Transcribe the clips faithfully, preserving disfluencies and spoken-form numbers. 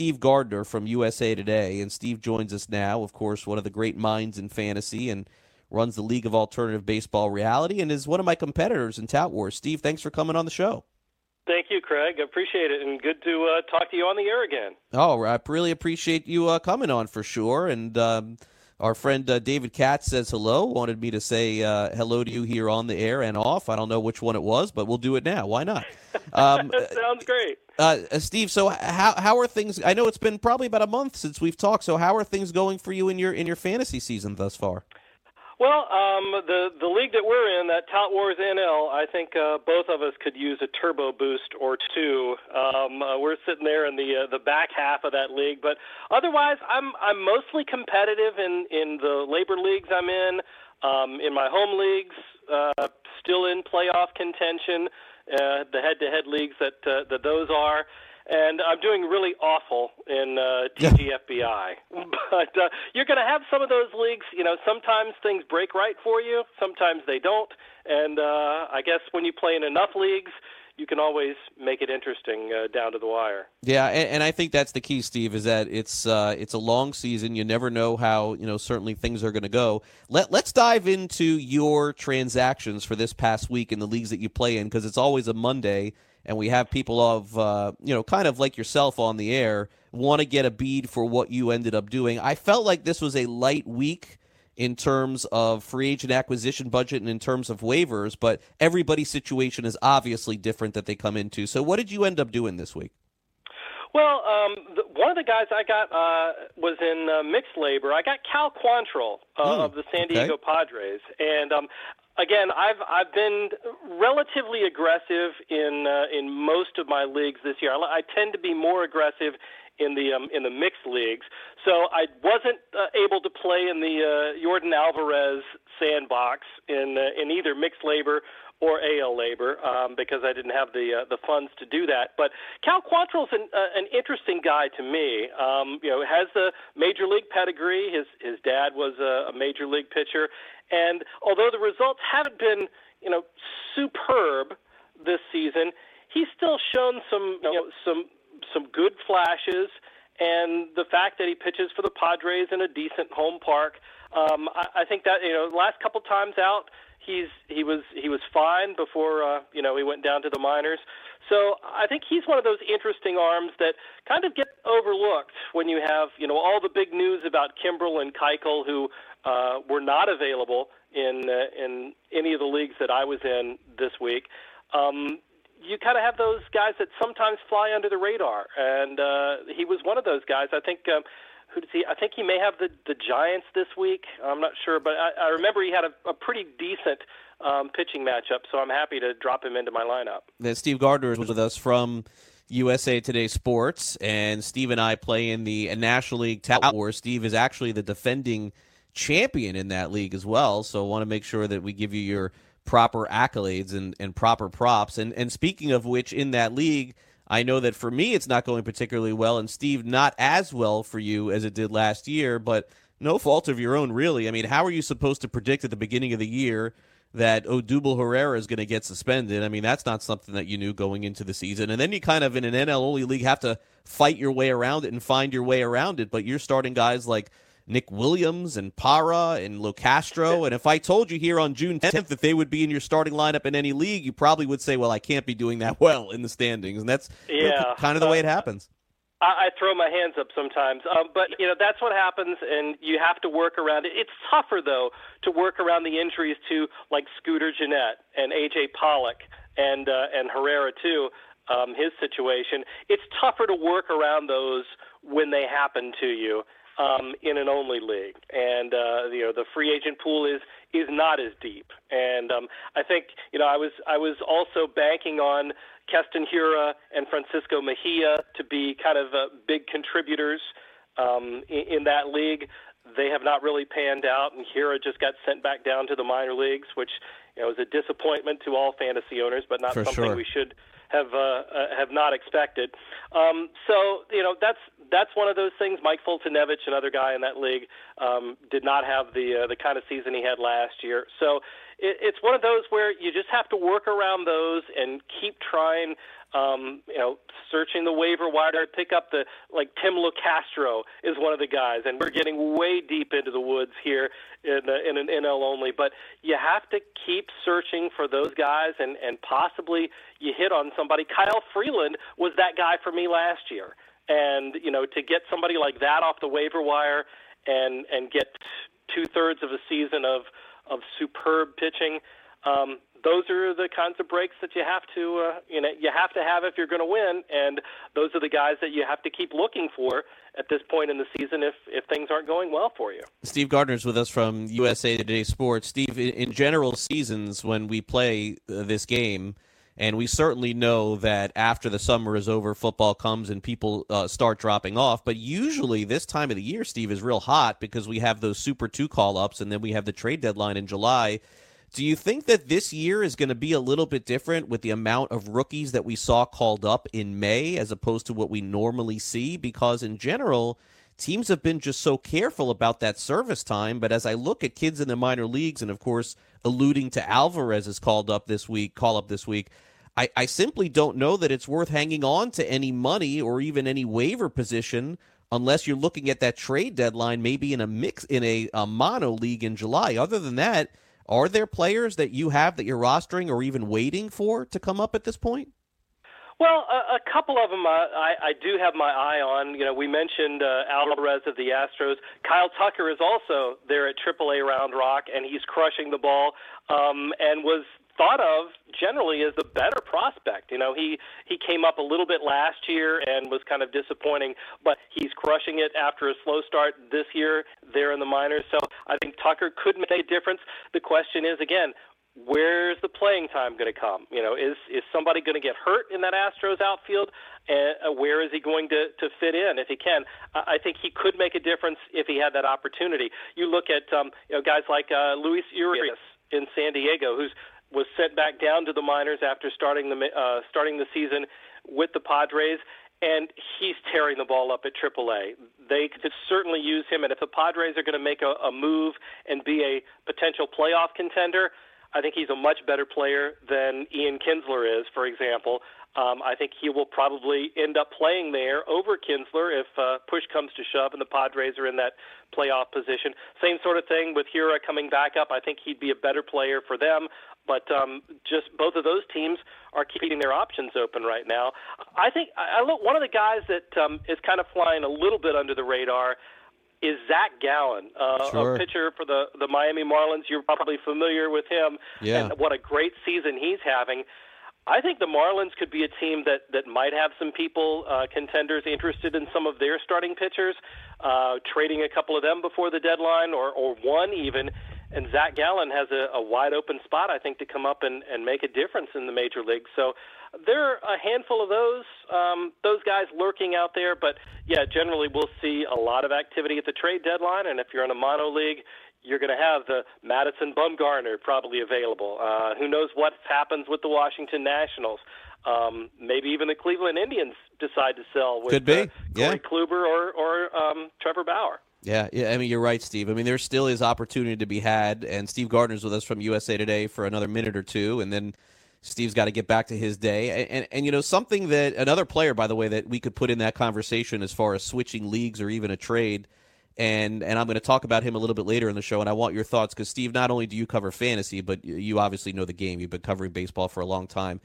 Steve Gardner from U S A Today, and Steve joins us now, of course, one of the great minds in fantasy, and runs the League of Alternative Baseball Reality, and is one of my competitors in Tout Wars. Steve, thanks for coming on the show. Thank you, Craig. I appreciate it, and good to uh, talk to you on the air again. Oh, I really appreciate you uh, coming on for sure, and um, our friend uh, David Katz says hello, wanted me to say uh, hello to you here on the air and off. I don't know which one it was, but we'll do it now. Why not? Um, that sounds great. Uh, uh, Steve, so how how are things? I know it's been probably about a month since we've talked, so how are things going for you in your in your fantasy season thus far? Well, um, the the league that we're in, that Tout Wars N L, I think uh, both of us could use a turbo boost or two. Um, uh, we're sitting there in the uh, the back half of that league, but otherwise, I'm I'm mostly competitive in, in the labor leagues I'm in, um, in my home leagues, uh, still in playoff contention, uh, the head-to-head leagues that uh, that those are. And I'm doing really awful in uh, T G F B I. But uh, you're going to have some of those leagues. You know, sometimes things break right for you. Sometimes they don't. And uh, I guess when you play in enough leagues, you can always make it interesting uh, down to the wire. Yeah, and, and I think that's the key, Steve, is that it's uh, it's a long season. You never know how, you know, certainly things are going to go. Let, let's dive into your transactions for this past week in the leagues that you play in, because it's always a Monday. And we have people of, uh, you know, kind of like yourself on the air, want to get a bead for what you ended up doing. I felt like this was a light week in terms of free agent acquisition budget and in terms of waivers, but everybody's situation is obviously different that they come into. So what did you end up doing this week? Well, um, the, one of the guys I got uh, was in uh, mixed labor. I got Cal Quantrill uh, hmm, of the San Diego okay. Padres, and um, again, I've I've been relatively aggressive in uh, in most of my leagues this year. I, I tend to be more aggressive in the um, in the mixed leagues, so I wasn't uh, able to play in the uh, Jordan Alvarez sandbox in uh, in either mixed labor or A L labor, um, because I didn't have the uh, the funds to do that. But Cal Quantrill's an, uh, an interesting guy to me. Um, you know, has the major league pedigree. His his dad was a, a major league pitcher, and although the results haven't been, you know, superb this season, he's still shown some you know, some some good flashes. And the fact that he pitches for the Padres in a decent home park, um, I, I think that, you know, the last couple times out, He's he was he was fine before uh, you know he went down to the minors. So I think he's one of those interesting arms that kind of get overlooked when you have, you know, all the big news about Kimbrell and Keuchel, who uh, were not available in uh, in any of the leagues that I was in this week. Um, you kind of have those guys that sometimes fly under the radar, and uh, he was one of those guys. I think. Um, Who does he? I think he may have the, the Giants this week. I'm not sure, but I, I remember he had a, a pretty decent um, pitching matchup, so I'm happy to drop him into my lineup. Then Steve Gardner was with us from U S A Today Sports, and Steve and I play in the National League Tout Wars. Steve is actually the defending champion in that league as well, so I want to make sure that we give you your proper accolades and, and proper props. And, and speaking of which, in that league, I know that for me it's not going particularly well, and Steve, not as well for you as it did last year, but no fault of your own, really. I mean, how are you supposed to predict at the beginning of the year that Odubel Herrera is going to get suspended? I mean, that's not something that you knew going into the season. And then you kind of, in an N L-only league, have to fight your way around it and find your way around it, but you're starting guys like Nick Williams and Para and Lo Castro, and if I told you here on June tenth that they would be in your starting lineup in any league, you probably would say, well, I can't be doing that well in the standings, and that's yeah, kind of the uh, way it happens. I, I throw my hands up sometimes, um, but you know that's what happens, and you have to work around it. It's tougher, though, to work around the injuries to, like, Scooter Jeanette and A J Pollock and, uh, and Herrera, too, um, his situation. It's tougher to work around those when they happen to you. Um, in an only league, and uh, you know the free agent pool is is not as deep, and um, I think you know I was I was also banking on Keston Hira and Francisco Mejia to be kind of uh, big contributors um, in, in that league. They have not really panned out, and Hira just got sent back down to the minor leagues, which you know is a disappointment to all fantasy owners, but not For something sure. we should. Have uh, uh, have not expected, um, so you know that's that's one of those things. Mike Fultonevich, another guy in that league, um, did not have the uh, the kind of season he had last year. So it, it's one of those where you just have to work around those and keep trying um, you know, searching the waiver wire to pick up the, like, Tim LoCastro is one of the guys. And we're getting way deep into the woods here in, the, in an N L only. But you have to keep searching for those guys, and, and possibly you hit on somebody. Kyle Freeland was that guy for me last year. And, you know, to get somebody like that off the waiver wire and, and get two-thirds of a season of, of superb pitching, um, those are the kinds of breaks that you have to, uh, you know, you have to have if you're going to win. And those are the guys that you have to keep looking for at this point in the season if, if things aren't going well for you. Steve Gardner is with us from U S A Today Sports. Steve, in general seasons when we play this game, and we certainly know that after the summer is over, football comes and people uh, start dropping off. But usually this time of the year, Steve, is real hot because we have those Super two call-ups, and then we have the trade deadline in July. Do you think that this year is going to be a little bit different with the amount of rookies that we saw called up in May as opposed to what we normally see? Because in general, teams have been just so careful about that service time. But as I look at kids in the minor leagues, and of course, alluding to Alvarez is called up this week, call up this week, I, I simply don't know that it's worth hanging on to any money or even any waiver position unless you're looking at that trade deadline, maybe in a mix in a, a mono league in July. Other than that, are there players that you have that you're rostering or even waiting for to come up at this point? Well, a, a couple of them I, I do have my eye on. You know, we mentioned uh, Alvarez of the Astros. Kyle Tucker is also there at triple A Round Rock, and he's crushing the ball um, and was thought of generally as the better prospect. You know, he, he came up a little bit last year and was kind of disappointing, but he's crushing it after a slow start this year there in the minors. So I think Tucker could make a difference. The question is, again, where's the playing time going to come? You know, is, is somebody going to get hurt in that Astros outfield? Uh, where is he going to, to fit in if he can? I think he could make a difference if he had that opportunity. You look at um, you know, guys like uh, Luis Urias in San Diego, who's was sent back down to the minors after starting the uh, starting the season with the Padres, and he's tearing the ball up at triple A. They could certainly use him, and if the Padres are going to make a, a move and be a potential playoff contender, I think he's a much better player than Ian Kinsler is, for example. Um, I think he will probably end up playing there over Kinsler if uh, push comes to shove and the Padres are in that playoff position. Same sort of thing with Hira coming back up. I think he'd be a better player for them. But um, just both of those teams are keeping their options open right now. I think I look, one of the guys that um, is kind of flying a little bit under the radar is Zach Gallen, uh, sure. a pitcher for the, the Miami Marlins. You're probably familiar with him yeah. and what a great season he's having. I think the Marlins could be a team that, that might have some people, uh, contenders, interested in some of their starting pitchers, uh, trading a couple of them before the deadline or, or one even. And Zach Gallen has a, a wide-open spot, I think, to come up and, and make a difference in the major leagues. So there are a handful of those um, those guys lurking out there. But, yeah, generally we'll see a lot of activity at the trade deadline. And if you're in a mono league, you're going to have the Madison Bumgarner probably available. Uh, who knows what happens with the Washington Nationals. Um, maybe even the Cleveland Indians decide to sell with Could be. Uh, Corey yeah. Kluber or, or um, Trevor Bauer. Yeah, yeah, I mean, you're right, Steve. I mean, there still is opportunity to be had, and Steve Gardner's with us from U S A Today for another minute or two, and then Steve's got to get back to his day. And, and, and, you know, something that another player, by the way, that we could put in that conversation as far as switching leagues or even a trade, and, and I'm going to talk about him a little bit later in the show, and I want your thoughts because, Steve, not only do you cover fantasy, but you obviously know the game. You've been covering baseball for a long time,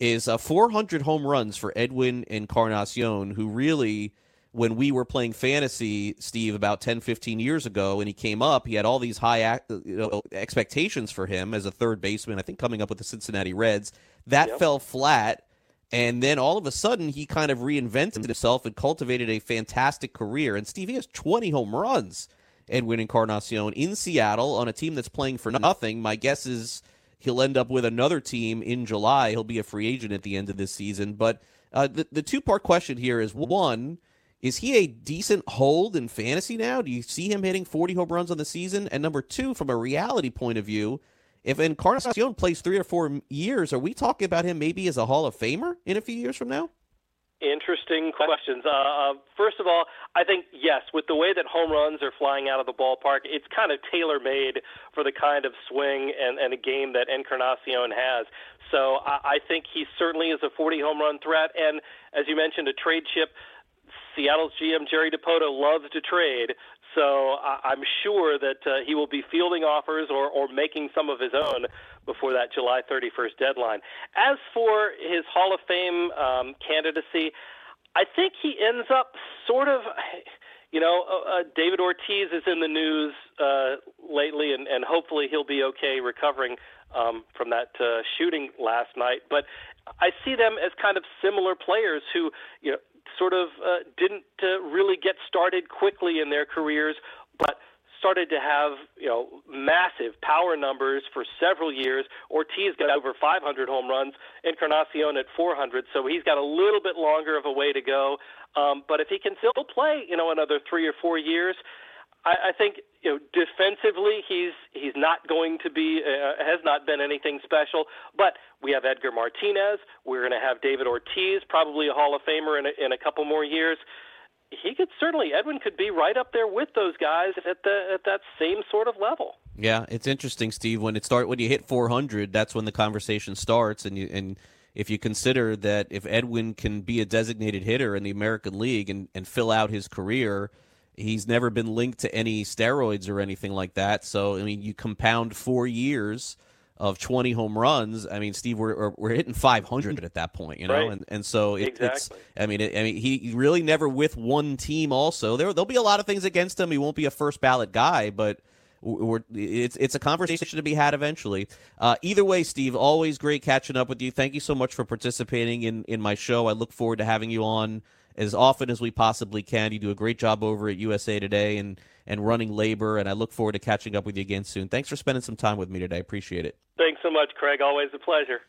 is uh, four hundred home runs for Edwin Encarnacion, who really – when we were playing fantasy, Steve, about ten, fifteen years ago, and he came up, he had all these high you know, expectations for him as a third baseman, I think coming up with the Cincinnati Reds. That yep. fell flat, and then all of a sudden he kind of reinvented himself and cultivated a fantastic career. And Steve, he has twenty home runs, Edwin Encarnacion, in Seattle on a team that's playing for nothing. My guess is he'll end up with another team in July. He'll be a free agent at the end of this season. But uh, the, the two-part question here is, one, is he a decent hold in fantasy now? Do you see him hitting forty home runs on the season? And number two, from a reality point of view, if Encarnacion plays three or four years, are we talking about him maybe as a Hall of Famer in a few years from now? Interesting questions. Uh, first of all, I think, yes, with the way that home runs are flying out of the ballpark, it's kind of tailor-made for the kind of swing and, and a game that Encarnacion has. So I, I think he certainly is a forty-home run threat. And as you mentioned, a trade chip, Seattle's G M Jerry DiPoto loves to trade. So I, I'm sure that uh, he will be fielding offers or, or making some of his own before that July thirty-first deadline. As for his Hall of Fame um, candidacy, I think he ends up sort of, you know, uh, David Ortiz is in the news uh, lately, and, and hopefully he'll be okay recovering um, from that uh, shooting last night. But I see them as kind of similar players who, you know, sort of uh, didn't uh, really get started quickly in their careers, but started to have, you know, massive power numbers for several years. Ortiz got over five hundred home runs, Encarnacion at four hundred, so he's got a little bit longer of a way to go. Um, but if he can still play, you know, another three or four years, I, I think, you know, defensively he's he's not going to be, uh, has not been anything special. But we have Edgar Martinez. We're going to have David Ortiz, probably a Hall of Famer in a, in a couple more years. He could certainly, Edwin could be right up there with those guys at the at that same sort of level. Yeah, it's interesting, Steve. When it start when you hit four hundred, that's when the conversation starts. And you, and if you consider that if Edwin can be a designated hitter in the American League and, and fill out his career, he's never been linked to any steroids or anything like that. So I mean, you compound four years of twenty home runs. I mean, Steve, we're we're hitting five hundred at that point, you know, right. and and so it, exactly. it's. I mean, it, I mean, he really never with one team. Also, there there'll be a lot of things against him. He won't be a first ballot guy, but we're it's it's a conversation to be had eventually. Uh, either way, Steve, always great catching up with you. Thank you so much for participating in in my show. I look forward to having you on as often as we possibly can. You do a great job over at U S A Today and, and running labor, and I look forward to catching up with you again soon. Thanks for spending some time with me today. Appreciate it. Thanks so much, Craig. Always a pleasure.